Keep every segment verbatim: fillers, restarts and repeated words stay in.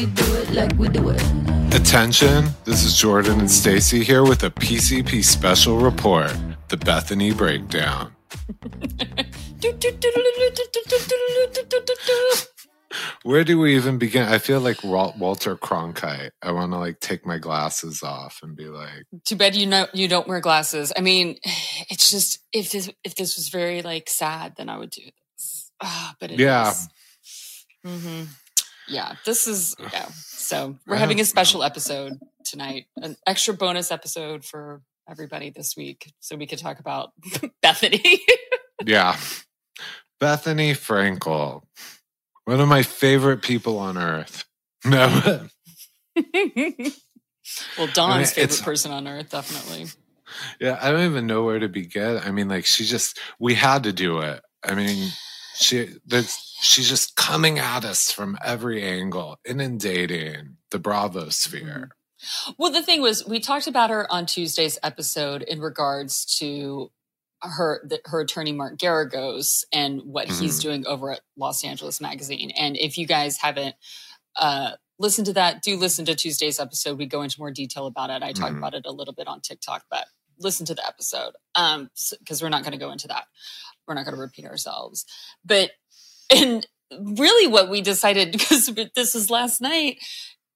we do it like we do it. Attention, this is Jordan and Stacy here with a P C P special report, the Bethenny Breakdown. Where do we even begin? I feel like Walter Cronkite. I want to like take my glasses off and be like, "Too bad you know you don't wear glasses." I mean, it's just if this, if this was very like sad, then I would do this. Oh, but it yeah, is. Mm-hmm. yeah, this is yeah. So we're having a special episode tonight, an extra bonus episode for everybody this week, so we could talk about Bethenny. yeah, Bethenny Frankel. One of my favorite people on earth. No. Well, Dawn's I mean, favorite person on earth, definitely. Yeah, I don't even know where to begin. I mean, like, she just, we had to do it. I mean, she she's just coming at us from every angle, inundating the Bravo sphere. Well, the thing was, we talked about her on Tuesday's episode in regards to her the, her attorney, Mark Geragos, and what mm. he's doing over at Los Angeles Magazine. And if you guys haven't uh, listened to that, do listen to Tuesday's episode. We go into more detail about it. I talk mm. about it a little bit on TikTok, but listen to the episode um, because we're not going to go into that. We're not going to repeat ourselves. But and really what we decided, because this was last night,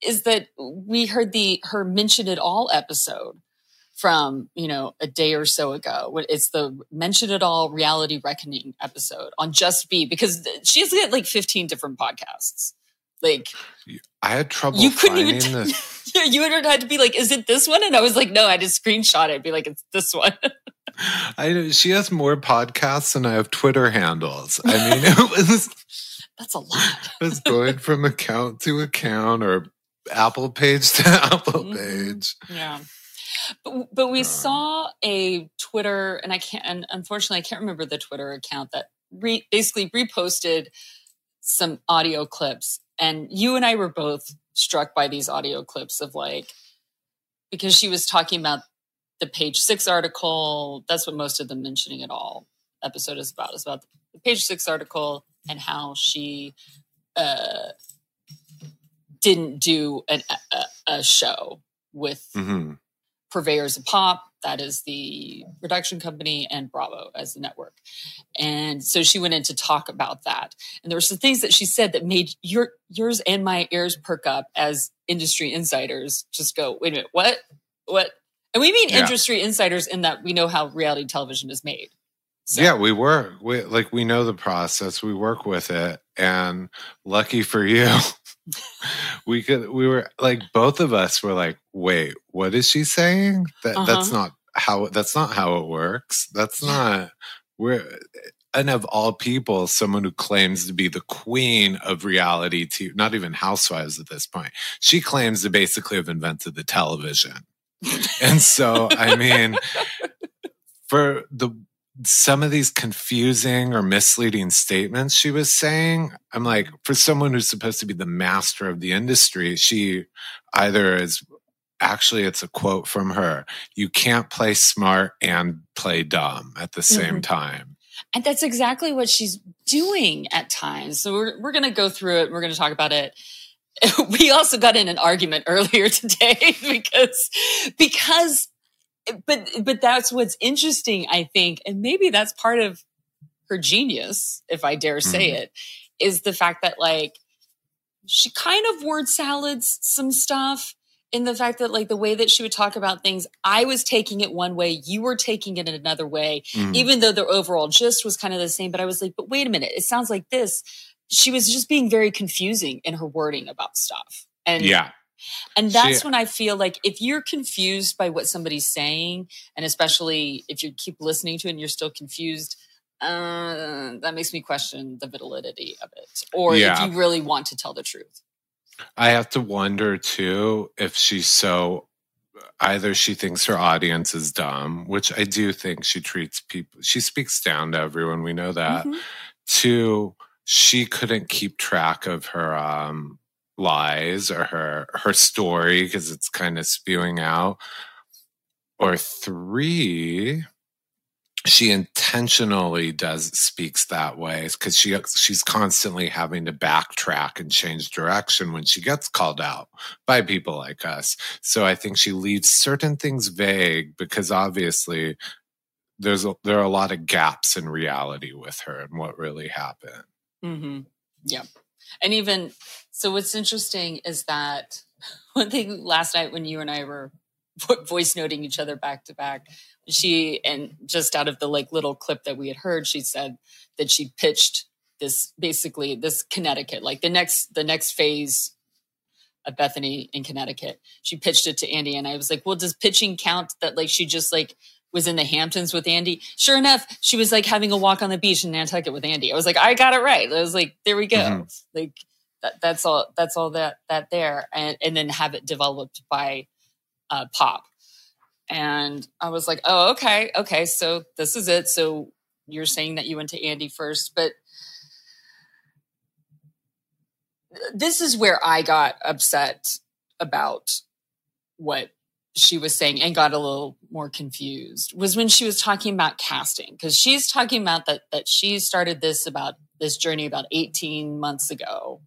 is that we heard the her Mention It All episode from, you know, a day or so ago. It's the Mention It All Reality Reckoning episode on Just Be, because she's got like fifteen different podcasts. Like, I had trouble you couldn't finding even t- this. You had to be like, is it this one? And I was like, no, I just screenshot it and be like, it's this one. I She has more podcasts than I have Twitter handles. I mean, it was... That's a lot. It was going from account to account or Apple page to Apple mm-hmm. page. Yeah. But, but we um, saw a Twitter, and I can't, and unfortunately, I can't remember the Twitter account that re, basically reposted some audio clips. And you and I were both struck by these audio clips of like, because she was talking about the Page Six article. That's what most of the Mentioning It All episode is about, is about the Page Six article and how she uh, didn't do an, a, a show with. Mm-hmm. Purveyors of Pop, that is the production company, and Bravo as the network. And so she went in to talk about that. And there were some things that she said that made your yours and my ears perk up as industry insiders. Just go, wait a minute, what? What? And we mean yeah. industry insiders in that we know how reality television is made. So. Yeah, we were. We, like, we know the process. We work with it. And lucky for you, we could. We were like, both of us were like, "Wait, what is she saying? That uh-huh. that's not how. That's not how it works. That's not. We're and of all people, someone who claims to be the queen of reality T V, not even Housewives at this point. She claims to basically have invented the television, and so I mean, for the. Some of these confusing or misleading statements she was saying, I'm like, for someone who's supposed to be the master of the industry, she either is, actually it's a quote from her, you can't play smart and play dumb at the same mm-hmm. time. And that's exactly what she's doing at times. So we're we're going to go through it. We're going to talk about it. We also got in an argument earlier today because, because, But but that's what's interesting, I think, and maybe that's part of her genius, if I dare say mm-hmm. it, is the fact that, like, she kind of word salads some stuff in the fact that, like, the way that she would talk about things, I was taking it one way, you were taking it another way, mm-hmm. even though the overall gist was kind of the same. But I was like, but wait a minute, it sounds like this. She was just being very confusing in her wording about stuff. And yeah. And that's she, when I feel like if you're confused by what somebody's saying, and especially if you keep listening to it and you're still confused, uh, that makes me question the validity of it. Or yeah. if you really want to tell the truth. I have to wonder, too, if she's so... Either she thinks her audience is dumb, which I do think she treats people... She speaks down to everyone. We know that. Mm-hmm. Two, she couldn't keep track of her... Um, lies or her her story because it's kind of spewing out. Or three, she intentionally does speaks that way because she she's constantly having to backtrack and change direction when she gets called out by people like us. So I think she leaves certain things vague because obviously there's a, there are a lot of gaps in reality with her and what really happened. Mm-hmm. Yeah. And even so, what's interesting is that one thing last night when you and I were voice noting each other back to back, she, and just out of the like little clip that we had heard, she said that she pitched this, basically this Connecticut, like the next, the next phase of Bethenny in Connecticut. She pitched it to Andy. And I was like, well, does pitching count that? Like, she just like was in the Hamptons with Andy. Sure enough, she was like having a walk on the beach in Nantucket with Andy. I was like, I got it right. I was like, there we go. Mm-hmm. Like that, that's all, that's all that, that there. And, and then have it developed by uh, Pop. And I was like, oh, okay. Okay. So this is it. So you're saying that you went to Andy first, but this is where I got upset about what she was saying and got a little more confused was when she was talking about casting. Cause she's talking about that, that she started this about this journey about eighteen months ago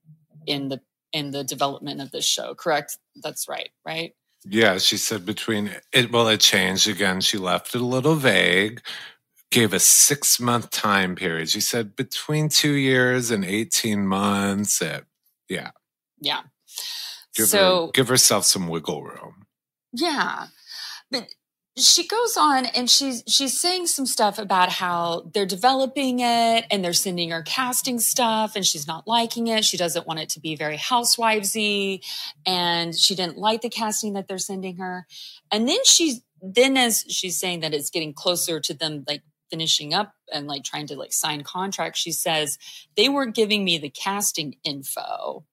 in the, in the development of this show. Correct. That's right. Right. Yeah, she said between it, well, it changed again. She left it a little vague, gave a six month time period. She said between two years and eighteen months. It, yeah. Yeah. Give so her, give herself some wiggle room. Yeah. But she goes on and she's, she's saying some stuff about how they're developing it and they're sending her casting stuff and she's not liking it. She doesn't want it to be very housewivesy and she didn't like the casting that they're sending her. And then she's, then as she's saying that it's getting closer to them, like finishing up and like trying to like sign contracts, she says, they were giving me the casting info.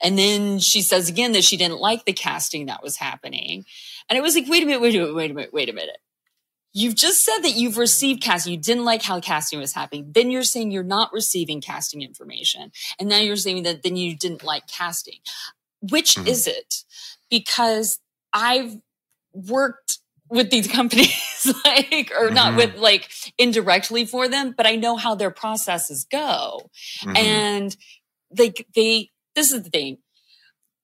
And then she says again that she didn't like the casting that was happening. And it was like, wait a minute, wait a minute, wait a minute, wait a minute. You've just said that you've received casting. You didn't like how casting was happening. Then you're saying you're not receiving casting information. And now you're saying that then you didn't like casting. Which mm-hmm. is it? Because I've worked with these companies, like, or mm-hmm. not with, like, indirectly for them, but I know how their processes go. Mm-hmm. And they, they, this is the thing.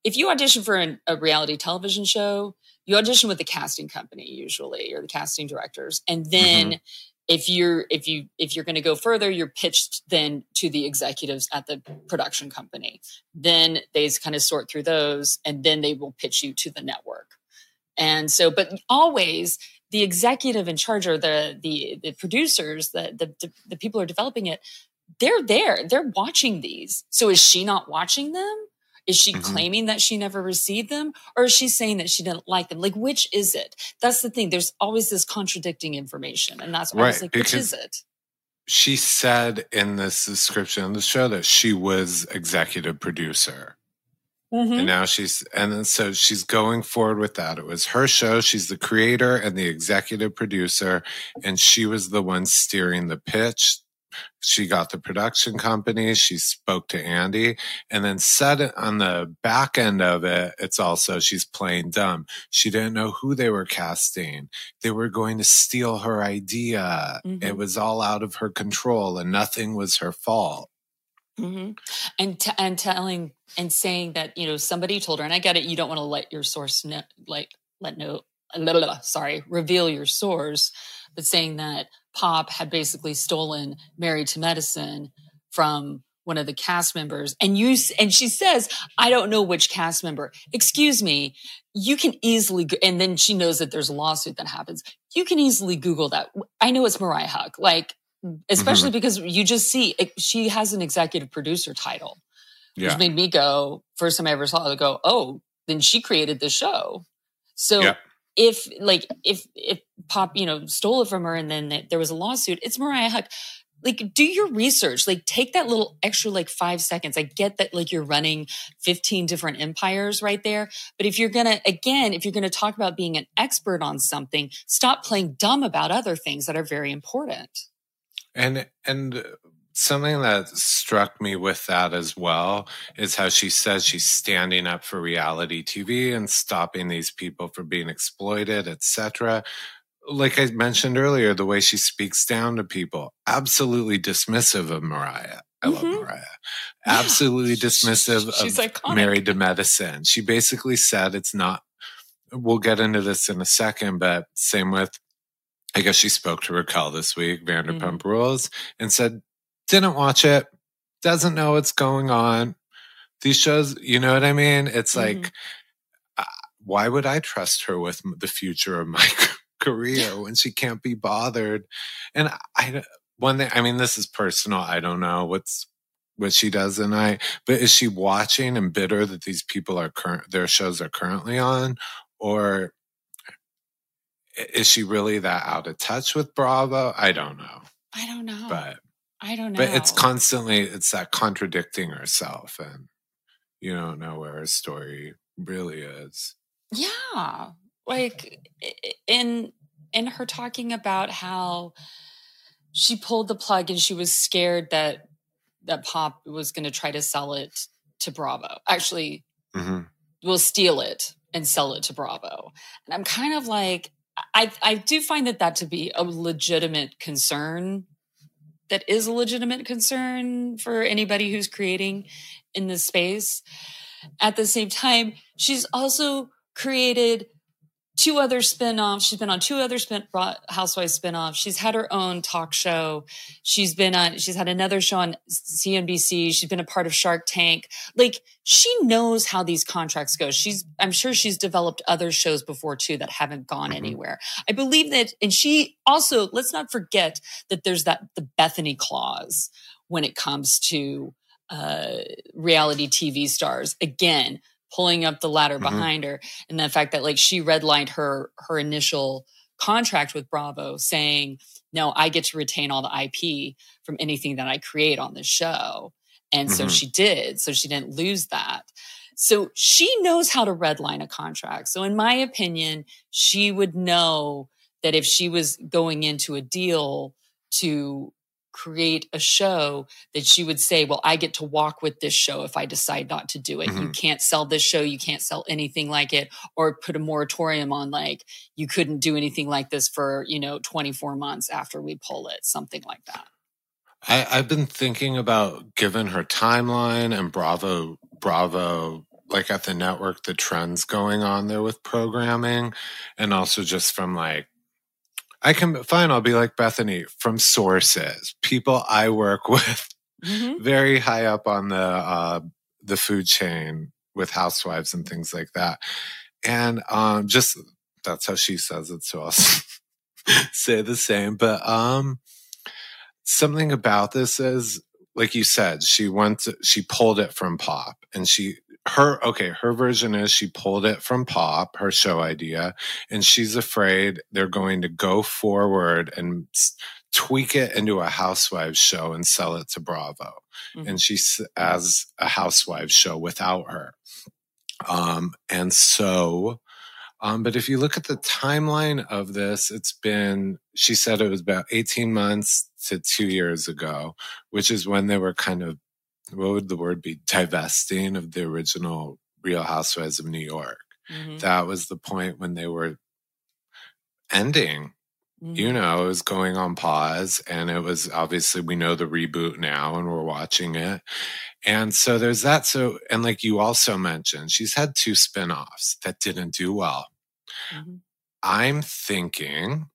If you audition for an, a reality television show, you audition with the casting company usually, or the casting directors. And then mm-hmm. if you're, if you, if you're going to go further, you're pitched then to the executives at the production company. Then they kind of sort through those and then they will pitch you to the network. And so, but always the executive in charge or the, the, the producers, the, the, the people who are developing it, they're there, they're watching these. So is she not watching them? Is she mm-hmm. claiming that she never received them? Or is she saying that she didn't like them? Like, which is it? That's the thing. There's always this contradicting information. And that's why right, I was like, which is it? She said in this description on the show that she was executive producer. Mm-hmm. And now she's, and then so she's going forward with that. It was her show. She's the creator and the executive producer. And she was the one steering the pitch. She got the production company. She spoke to Andy, and then said on the back end of it, it's also she's playing dumb. She didn't know who they were casting. They were going to steal her idea. Mm-hmm. It was all out of her control, and nothing was her fault. Mm-hmm. And t- and telling and saying that you know somebody told her, and I get it. You don't want to let your source know, like let no blah, blah, blah, sorry reveal your source, but saying that Pop had basically stolen Married to Medicine from one of the cast members. And you, and she says, I don't know which cast member. Excuse me. You can easily, go, and then she knows that there's a lawsuit that happens. You can easily Google that. I know it's Mariah Huck, like, especially mm-hmm. because you just see, it, she has an executive producer title, yeah. which made me go, first time I ever saw it, I go, oh, then she created this show. So yeah. If like, if, if Pop, you know, stole it from her and then there was a lawsuit, it's Mariah Huck. Like, do your research, like take that little extra, like five seconds. I get that, like you're running fifteen different empires right there. But if you're going to, again, if you're going to talk about being an expert on something, stop playing dumb about other things that are very important. And, and something that struck me with that as well is how she says she's standing up for reality T V and stopping these people from being exploited, et cetera. like I mentioned earlier, the way she speaks down to people, absolutely dismissive of Mariah. I mm-hmm. love Mariah. Absolutely yeah. dismissive She's of iconic. Married to Medicine. She basically said it's not, we'll get into this in a second, but same with, I guess she spoke to Raquel this week, Vanderpump mm-hmm. Rules, and said, didn't watch it, doesn't know what's going on. These shows, you know what I mean? It's mm-hmm. like, uh, why would I trust her with the future of my career when she can't be bothered? And I, one thing, I mean, this is personal. I don't know what's what she does tonight, but is she watching and bitter that these people are current, their shows are currently on, or is she really that out of touch with Bravo? I don't know. I don't know. But I don't know. But it's constantly, it's that contradicting herself, and you don't know where her story really is. Yeah. Like in in her talking about how she pulled the plug and she was scared that that Pop was going to try to sell it to Bravo. Actually, mm-hmm. we'll steal it and sell it to Bravo. And I'm kind of like, I, I do find that that to be a legitimate concern. That is a legitimate concern for anybody who's creating in this space. At the same time, she's also created two other spinoffs. She's been on two other spin Housewives spinoffs. She's had her own talk show. She's been on, she's had another show on C N B C. She's been a part of Shark Tank. Like, she knows how these contracts go. She's, I'm sure she's developed other shows before too that haven't gone mm-hmm. anywhere. I believe that. And she also, let's not forget that there's that, the Bethenny clause when it comes to uh, reality T V stars. Again, pulling up the ladder mm-hmm. behind her, and the fact that like she redlined her her initial contract with Bravo, saying, no, I get to retain all the I P from anything that I create on this show. And mm-hmm. so she did. So she didn't lose that. So she knows how to redline a contract. So in my opinion, she would know that if she was going into a deal to create a show, that she would say, well, I get to walk with this show if I decide not to do it. Mm-hmm. You can't sell this show. You can't sell anything like it, or put a moratorium on like, you couldn't do anything like this for, you know, twenty-four months after we pull it, something like that. I, I've been thinking about, given her timeline and Bravo, Bravo, like at the network, the trends going on there with programming, and also just from like, I can, fine, I'll be like Bethenny, from sources, people I work with, mm-hmm. very high up on the uh, the food chain with housewives and things like that. And um, just, that's how she says it, so I'll say the same. But um, something about this is, like you said, she went to, she pulled it from Pop, and she, her, okay, her version is she pulled it from Pop, her show idea, and she's afraid they're going to go forward and tweak it into a housewives show and sell it to Bravo. Mm-hmm. And she has a housewives show without her. Um, and so, um, but if you look at the timeline of this, it's been, she said it was about eighteen months to two years ago, which is when they were kind of, what would the word be? Divesting of the original Real Housewives of New York. Mm-hmm. That was the point when they were ending. Mm-hmm. You know, it was going on pause, and it was obviously, we know the reboot now, and we're watching it. And so there's that. So, and like you also mentioned, she's had two spinoffs that didn't do well. Mm-hmm. I'm thinking,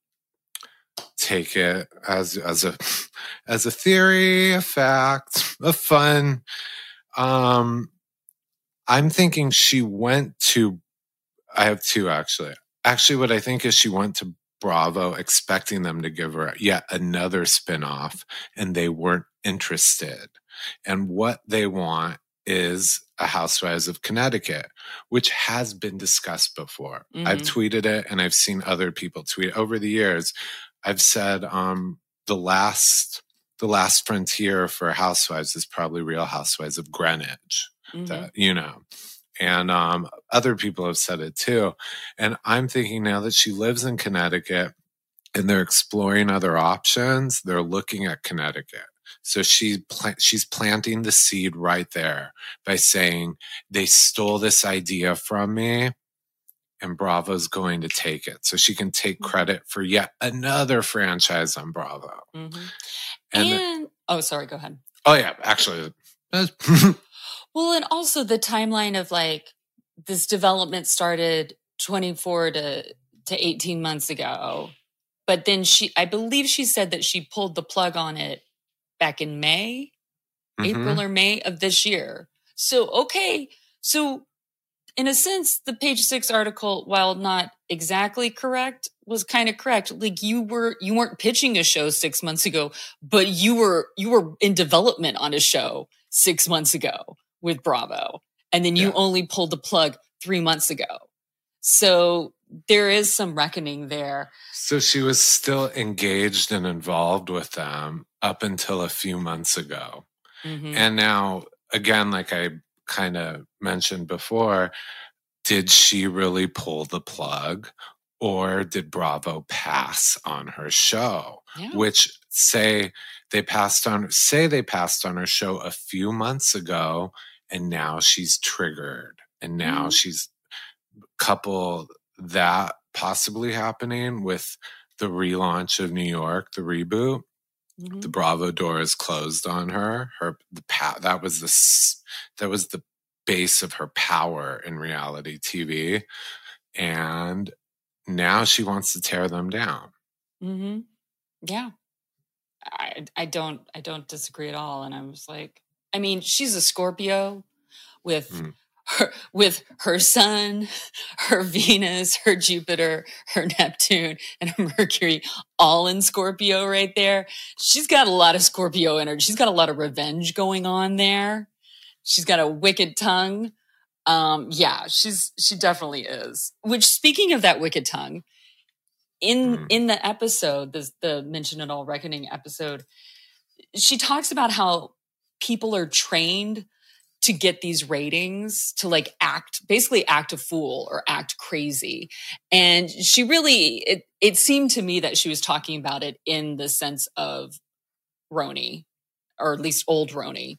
take it as as a as a theory, a fact, a fun. Um, I'm thinking she went to, I have two actually. Actually, what I think is she went to Bravo expecting them to give her yet another spinoff, and they weren't interested. And what they want is a Housewives of Connecticut, which has been discussed before. Mm-hmm. I've tweeted it, and I've seen other people tweet over the years. I've said um, the last the last frontier for housewives is probably Real Housewives of Greenwich, mm-hmm. that, you know, and um, other people have said it too. And I'm thinking now that she lives in Connecticut and they're exploring other options, they're looking at Connecticut. So she pl- she's planting the seed right there by saying, they stole this idea from me, and Bravo's going to take it. So she can take credit for yet another franchise on Bravo. Mm-hmm. And, and the, oh, sorry, go ahead. Oh, yeah, actually. Well, and also the timeline of like this development started twenty-four to, to eighteen months ago. But then she, I believe she said that she pulled the plug on it back in May, mm-hmm. April or May of this year. So, okay. So in a sense, the Page Six article, while not exactly correct, was kind of correct. Like you were, you weren't pitching a show six months ago, but you were, you were in development on a show six months ago with Bravo. And then you yeah. only pulled the plug three months ago. So there is some reckoning there. So she was still engaged and involved with them up until a few months ago. Mm-hmm. And now, again, like I kind of mentioned before, did she really pull the plug or did Bravo pass on her show? Yeah. Which say they passed on, say they passed on her show a few months ago and now she's triggered and now mm-hmm. she's coupled that possibly happening with the relaunch of New York, the reboot. Mm-hmm. The Bravo door is closed on her. Her the pa- that was the that was the base of her power in reality T V, and now she wants to tear them down. Mm-hmm. Yeah, I I don't I don't disagree at all. And I was like, I mean, she's a Scorpio with mm. her with her Sun, her Venus, her Jupiter, her Neptune, and her Mercury all in Scorpio right there. She's got a lot of Scorpio energy. She's got a lot of revenge going on there. She's got a wicked tongue. Um, yeah, she's she definitely is. Which, speaking of that wicked tongue, in mm. in the episode, the, the Mention It All Reckoning episode, she talks about how people are trained to get these ratings, to like act, basically act a fool or act crazy. And she really, it, it seemed to me that she was talking about it in the sense of Roni, or at least old Roni,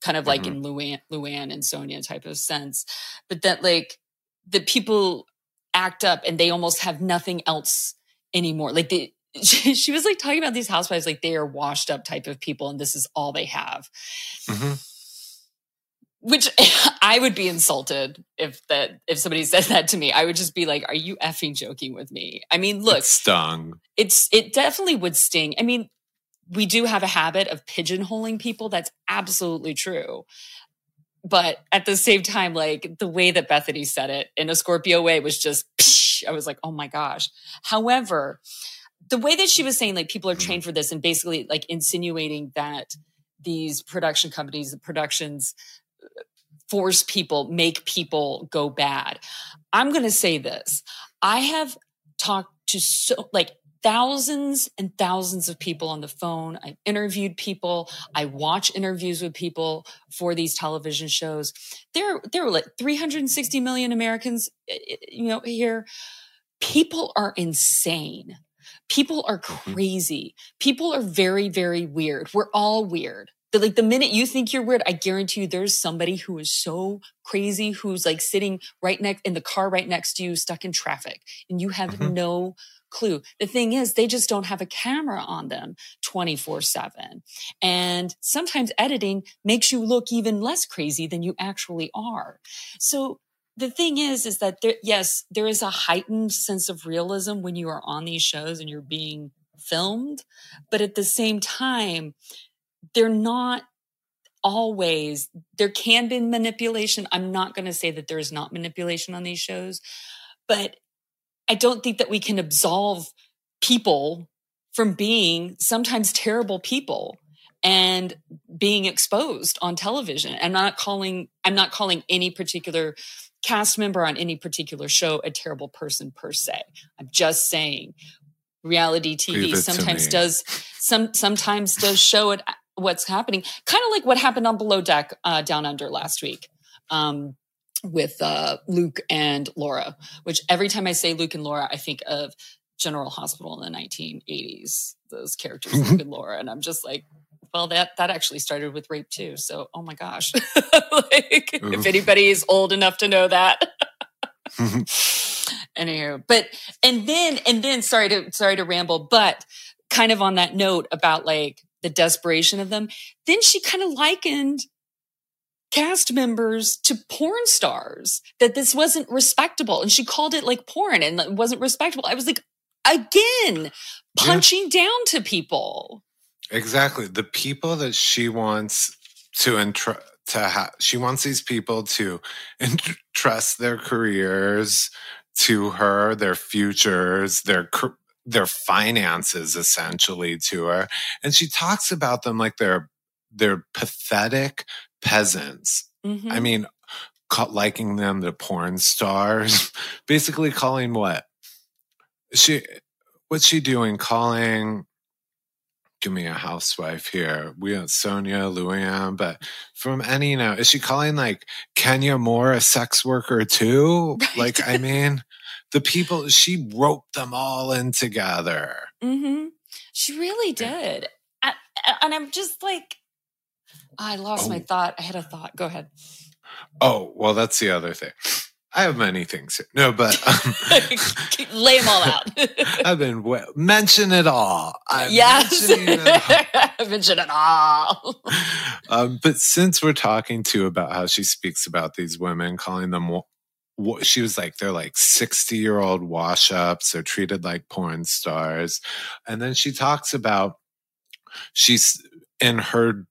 kind of like mm-hmm. in Luann, Luann and Sonia type of sense. But that like the people act up and they almost have nothing else anymore. Like they, she, she was like talking about these housewives, like they are washed up type of people and this is all they have. Mm-hmm. Which I would be insulted if that if somebody said that to me. I would just be like, "Are you effing joking with me?" I mean, look, it stung. It's it definitely would sting. I mean, we do have a habit of pigeonholing people. That's absolutely true. But at the same time, like the way that Bethenny said it in a Scorpio way was just, psh, I was like, "Oh my gosh." However, the way that she was saying, like people are trained for this, and basically like insinuating that these production companies, the productions. Force people, make people go bad. I'm going to say this. I have talked to so like thousands and thousands of people on the phone. I've interviewed people. I watch interviews with people for these television shows. There, there were like three hundred sixty million Americans, you know, here. People are insane. People are crazy. People are very, very weird. We're all weird. Like the minute you think you're weird, I guarantee you there's somebody who is so crazy who's like sitting right next in the car right next to you, stuck in traffic, and you have mm-hmm. no clue. The thing is, they just don't have a camera on them twenty-four seven. And sometimes editing makes you look even less crazy than you actually are. So the thing is, is that there, yes, there is a heightened sense of realism when you are on these shows and you're being filmed. But at the same time, they're not always, there can be manipulation. I'm not going to say that there is not manipulation on these shows, but I don't think that we can absolve people from being sometimes terrible people and being exposed on television. I'm not calling, I'm not calling any particular cast member on any particular show a terrible person per se. I'm just saying reality T V sometimes does, some, sometimes does show it. What's happening, kind of like what happened on Below Deck uh, Down Under last week um, with uh, Luke and Laura, which every time I say Luke and Laura, I think of General Hospital in the nineteen eighties, those characters, Luke and Laura. And I'm just like, well, that that actually started with rape too. So, oh my gosh, like, if anybody is old enough to know that. Anywho, but, and then, and then, sorry to, sorry to ramble, but kind of on that note about like the desperation of them, then she kind of likened cast members to porn stars, that this wasn't respectable. And she called it like porn and it wasn't respectable. I was like, again, punching yeah. down to people. Exactly. The people that she wants to entrust, to ha- she wants these people to entrust their careers to her, their futures, their their finances, essentially, to her. And she talks about them like they're they're pathetic peasants. Mm-hmm. I mean, liking them to porn stars, basically calling what she what's she doing? Calling. Give me a housewife here. We have Sonia, Luann, but from any, you know, is she calling like Kenya Moore a sex worker too? Right. Like, I mean, the people, she roped them all in together. Mm-hmm. She really did. I, and I'm just like, I lost oh. my thought. I had a thought. Go ahead. Oh, well, that's the other thing. I have many things here. No, but... Um, lay them all out. I've been... Well, mention it all. I'm yes. It all. Mention it all. um, but since we're talking, too, about how she speaks about these women, calling them... She was like, they're like sixty-year-old wash-ups. They're treated like porn stars. And then she talks about... She's in her...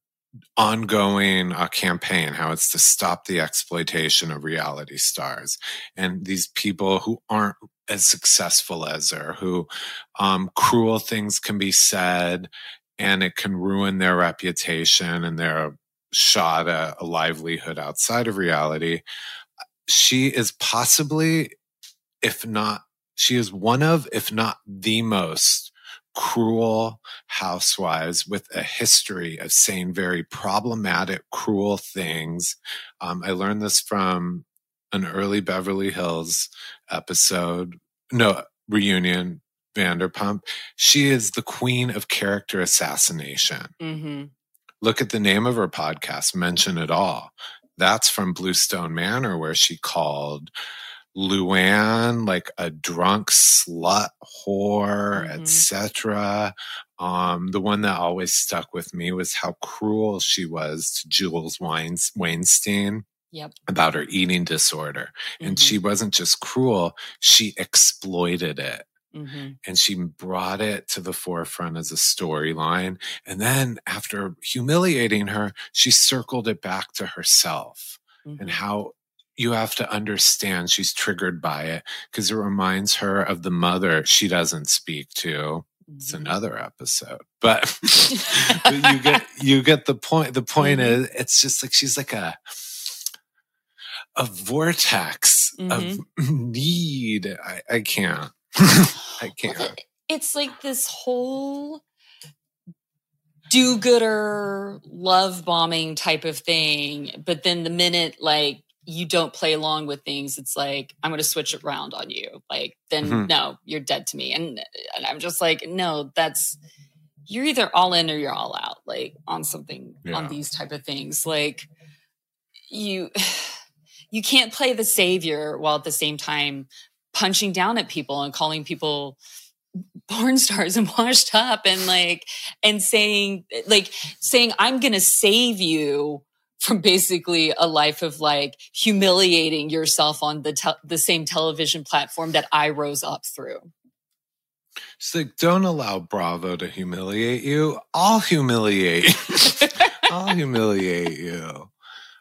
ongoing uh, campaign, how it's to stop the exploitation of reality stars and these people who aren't as successful as her, who um, cruel things can be said and it can ruin their reputation and their shot at a livelihood outside of reality. She is possibly, if not, she is one of, if not the most, cruel housewives with a history of saying very problematic, cruel things. Um, I learned this from an early Beverly Hills episode, no, reunion, Vanderpump. She is the queen of character assassination. Mm-hmm. Look at the name of her podcast, Mention It All. That's from Bluestone Manor, where she called Luann like a drunk slut, whore, mm-hmm. et cetera. Um, the one that always stuck with me was how cruel she was to Jules Wainstein yep. about her eating disorder. Mm-hmm. And she wasn't just cruel, she exploited it. Mm-hmm. And she brought it to the forefront as a storyline. And then after humiliating her, she circled it back to herself mm-hmm. and how you have to understand she's triggered by it because it reminds her of the mother she doesn't speak to. It's another episode, but, but you get you get the point. The point mm-hmm. is, it's just like she's like a a vortex mm-hmm. of need. I, I can't. I can't. Well, it's like this whole do-gooder love bombing type of thing, but then the minute like. You don't play along with things. It's like, I'm going to switch it around on you. Like, then mm-hmm. no, you're dead to me. And, and I'm just like, no, that's, you're either all in or you're all out, like on something, yeah. on these type of things. Like you, you can't play the savior while at the same time punching down at people and calling people porn stars and washed up and like, and saying, like saying, I'm going to save you from basically a life of like humiliating yourself on the te- the same television platform that I rose up through. It's like, don't allow Bravo to humiliate you. I'll humiliate. I'll humiliate you.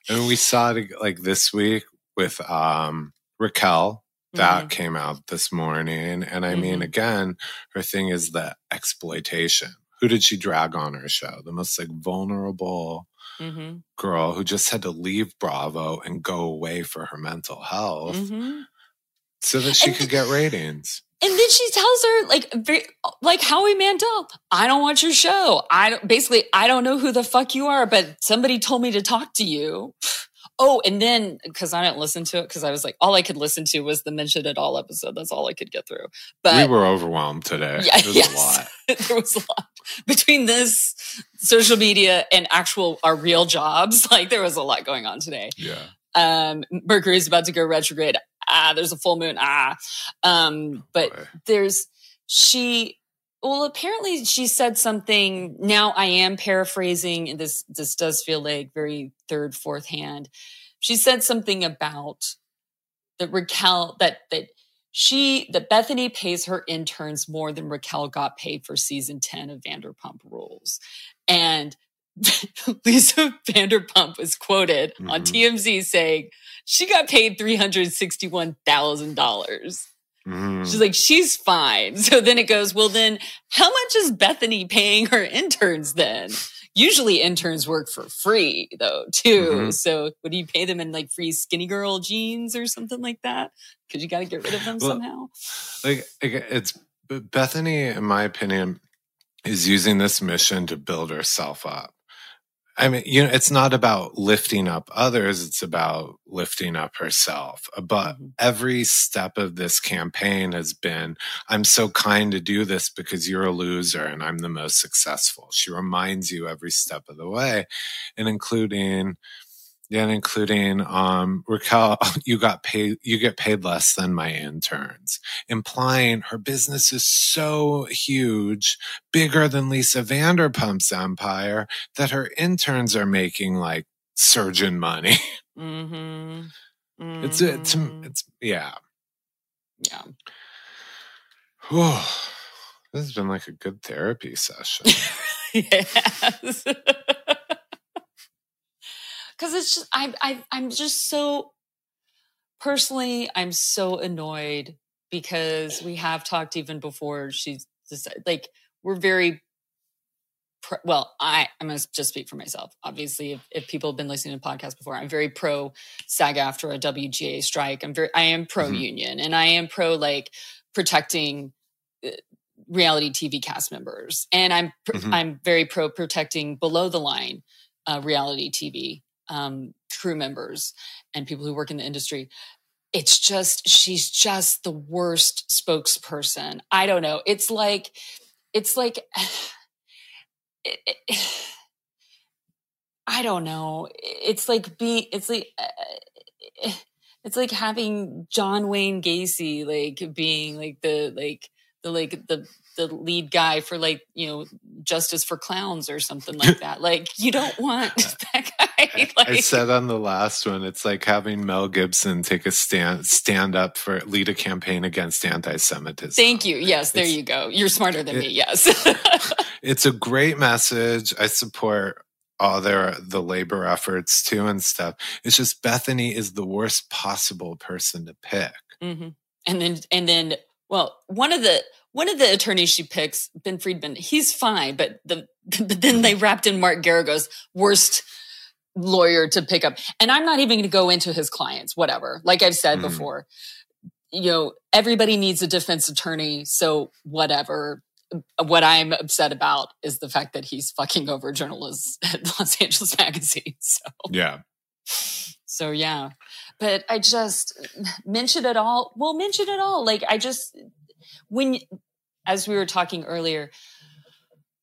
And we saw it like this week with um, Raquel. That mm-hmm. came out this morning. And I mm-hmm. mean, again, her thing is the exploitation. Who did she drag on her show? The most like vulnerable mm-hmm. girl who just had to leave Bravo and go away for her mental health mm-hmm. so that she and could th- get ratings. And then she tells her, like, very, like Howie Mandel, I don't want your show. I don't, basically, I don't know who the fuck you are, but somebody told me to talk to you. Oh, and then, because I didn't listen to it, because I was like, all I could listen to was the Mention It All episode. That's all I could get through. But we were overwhelmed today. Yeah, there was yes. a lot. There was a lot. Between this, social media, and actual, our real jobs, like, there was a lot going on today. Yeah. Um, Mercury is about to go retrograde. ah, there's a full moon, ah. Um, but Boy. there's, she, well, apparently she said something, now I am paraphrasing, and this, this does feel like very third, fourth hand. She said something about that Raquel, that, that she, that Bethenny pays her interns more than Raquel got paid for season ten of Vanderpump Rules. And Lisa Vanderpump was quoted mm-hmm. on T M Z saying she got paid three hundred sixty-one thousand dollars. Mm. She's like, she's fine. So then it goes, well, then how much is Bethenny paying her interns then? Usually interns work for free though, too. Mm-hmm. So would you pay them in like free Skinny Girl jeans or something like that? Because you got to get rid of them well, somehow. Like, it's Bethenny, in my opinion, is using this mission to build herself up. I mean, you know, it's not about lifting up others. It's about lifting up herself. But every step of this campaign has been, I'm so kind to do this because you're a loser and I'm the most successful. She reminds you every step of the way, and including, yeah, and including, um, Raquel, you got paid, you get paid less than my interns, implying her business is so huge, bigger than Lisa Vanderpump's empire, that her interns are making like surgeon money. Mm-hmm. Mm-hmm. It's, it's, it's, yeah. Yeah. Whew. This has been like a good therapy session. Yes. Because it's just, I, I, I'm just so, personally, I'm so annoyed because we have talked even before she's decided, like, we're very, pro, well, I, I'm going to just speak for myself. Obviously, if, if people have been listening to podcasts before, I'm very pro SAG-AFTRA, W G A strike. I'm very, I am pro mm-hmm. union, and I am pro, like, protecting uh, reality T V cast members. And I'm, pr- mm-hmm. I'm very pro protecting below the line uh, reality T V. Um, crew members and people who work in the industry. It's just, she's just the worst spokesperson. I don't know. It's like, it's like, it, it, I don't know. It's like being, it's like, uh, it's like having John Wayne Gacy, like being like the, like the, like the, the lead guy for like, you know, Justice for Clowns or something like that. Like, you don't want that guy. Like, I said on the last one, it's like having Mel Gibson take a stand, stand up for, lead a campaign against anti-Semitism. Thank you. Yes, there it's, you go. You're smarter than it, me. Yes. It's a great message. I support all their, the labor efforts too and stuff. It's just Bethenny is the worst possible person to pick. Mm-hmm. And then, and then, well, one of the, One of the attorneys she picks, Ben Friedman, he's fine, but the but then they wrapped in Mark Geragos, worst lawyer to pick up. And I'm not even going to go into his clients, whatever. Like I've said mm. before, you know, everybody needs a defense attorney, so whatever. What I'm upset about is the fact that he's fucking over journalists at Los Angeles Magazine. So yeah, so yeah, but I just mention it all. Well, mention it all. Like I just. When, as we were talking earlier,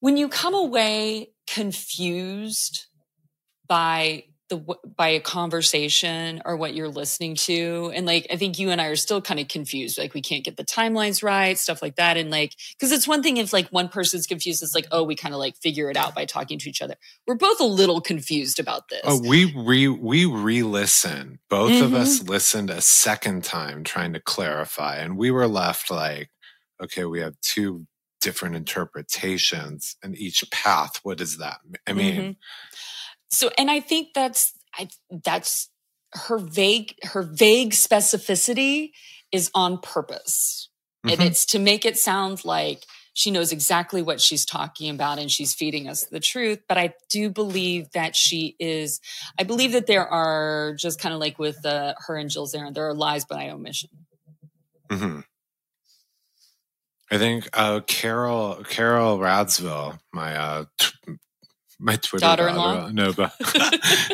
when you come away confused by the by a conversation or what you're listening to, and like I think you and I are still kind of confused, like we can't get the timelines right, stuff like that, and like because it's one thing if like one person's confused, it's like oh we kind of like figure it out by talking to each other. We're both a little confused about this. Oh, we re we re-listen. Both mm-hmm. of us listened a second time trying to clarify, and we were left like. Okay, we have two different interpretations and each path. What does that mean? I mean, mm-hmm. so, and I think that's, I, that's her vague, her vague specificity is on purpose. Mm-hmm. And it's to make it sound like she knows exactly what she's talking about and she's feeding us the truth. But I do believe that she is, I believe that there are just kind of like with uh, her and Jill Zarin, there are lies by omission. Mm-hmm. I think uh, Carol Carol Radziwill, my uh, t- my Twitter daughter-in-law. No, but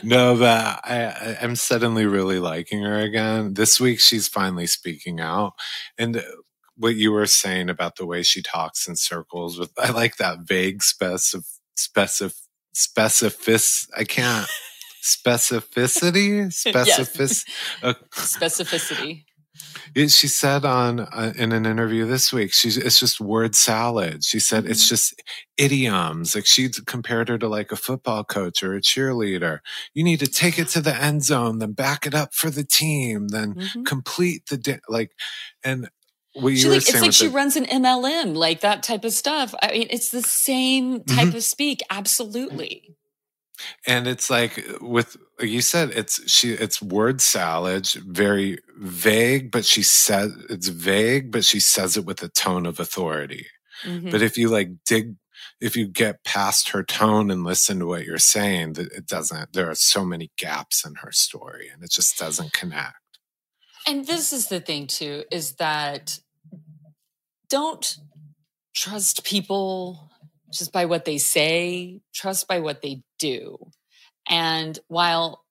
no, but I, I'm suddenly really liking her again. This week, she's finally speaking out, and what you were saying about the way she talks in circles with, I like that vague specif specif specific. I can't specificity specific yes. uh, specificity. She said on uh, in an interview this week, she's it's just word salad. She said mm-hmm. it's just idioms. Like she compared her to like a football coach or a cheerleader. You need to take it to the end zone, then back it up for the team, then mm-hmm. complete the da- like. And what you were like, saying, it's like she the- runs an M L M, like that type of stuff. I mean, it's the same type mm-hmm. of speak, absolutely. And it's like with you said it's she it's word salad, very vague, but she says it's vague, but she says it with a tone of authority. Mm-hmm. But if you like dig, if you get past her tone and listen to what you're saying, it doesn't. There are so many gaps in her story, and it just doesn't connect. And this is the thing too, is that don't trust people just by what they say, trust by what they do. And while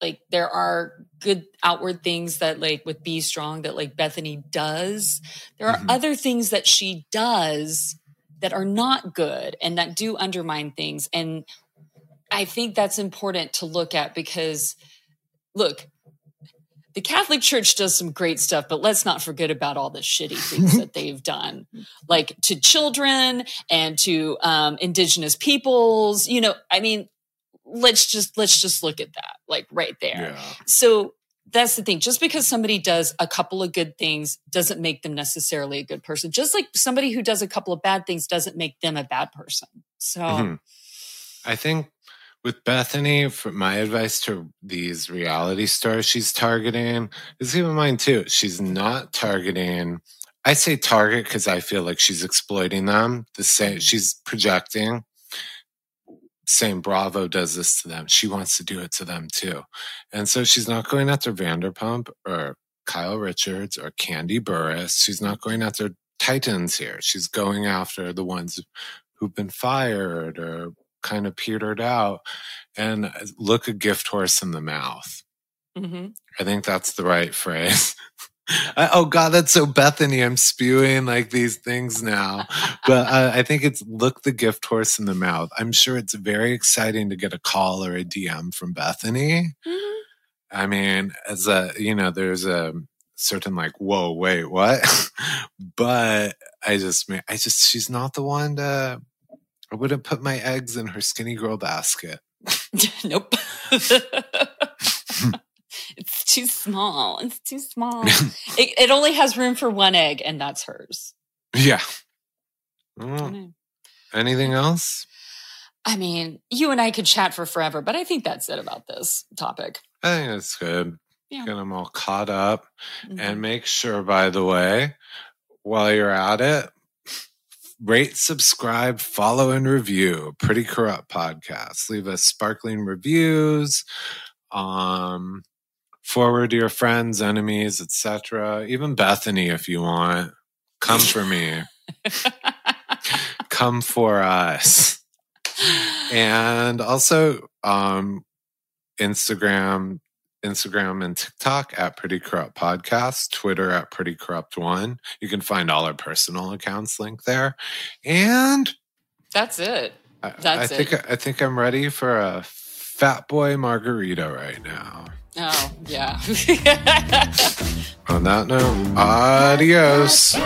like there are good outward things that like with Be Strong that like Bethenny does, there are mm-hmm. other things that she does that are not good and that do undermine things. And I think that's important to look at because look, the Catholic Church does some great stuff, but let's not forget about all the shitty things that they've done, like to children and to um, indigenous peoples. You know, I mean, let's just let's just look at that, like right there. Yeah. So that's the thing. Just because somebody does a couple of good things doesn't make them necessarily a good person. Just like somebody who does a couple of bad things doesn't make them a bad person. So mm-hmm. I think. With Bethenny, for my advice to these reality stars she's targeting is keep in mind too, she's not targeting. I say target because I feel like she's exploiting them. The same, she's projecting. Same Bravo does this to them. She wants to do it to them too, and so she's not going after Vanderpump or Kyle Richards or Candy Burris. She's not going after titans here. She's going after the ones who've been fired or kind of petered out and look a gift horse in the mouth. Mm-hmm. I think that's the right phrase. I, oh God, that's so Bethenny. I'm spewing like these things now, but uh, I think it's look the gift horse in the mouth. I'm sure it's very exciting to get a call or a D M from Bethenny. Mm-hmm. I mean, as a, you know, there's a certain like, whoa, wait, what? But I just, I just, she's not the one to, I wouldn't put my eggs in her Skinny Girl basket. Nope. It's too small. It's too small. it, it only has room for one egg, and that's hers. Yeah. Mm. Anything else? I mean, you and I could chat for forever, but I think that's it about this topic. I think that's good. Yeah. Get them all caught up. Mm-hmm. And make sure, by the way, while you're at it, rate, subscribe, follow, and review Pretty Corrupt Podcast. Leave us sparkling reviews. Um, forward to your friends, enemies, et cetera. Even Bethenny, if you want. Come for me. Come for us. And also um, Instagram, Instagram and TikTok at Pretty Corrupt Podcast, Twitter at Pretty Corrupt One. You can find all our personal accounts linked there. And that's it. That's I, I think, it. I think I'm ready for a fat boy margarita right now. Oh, yeah. On that note, adios.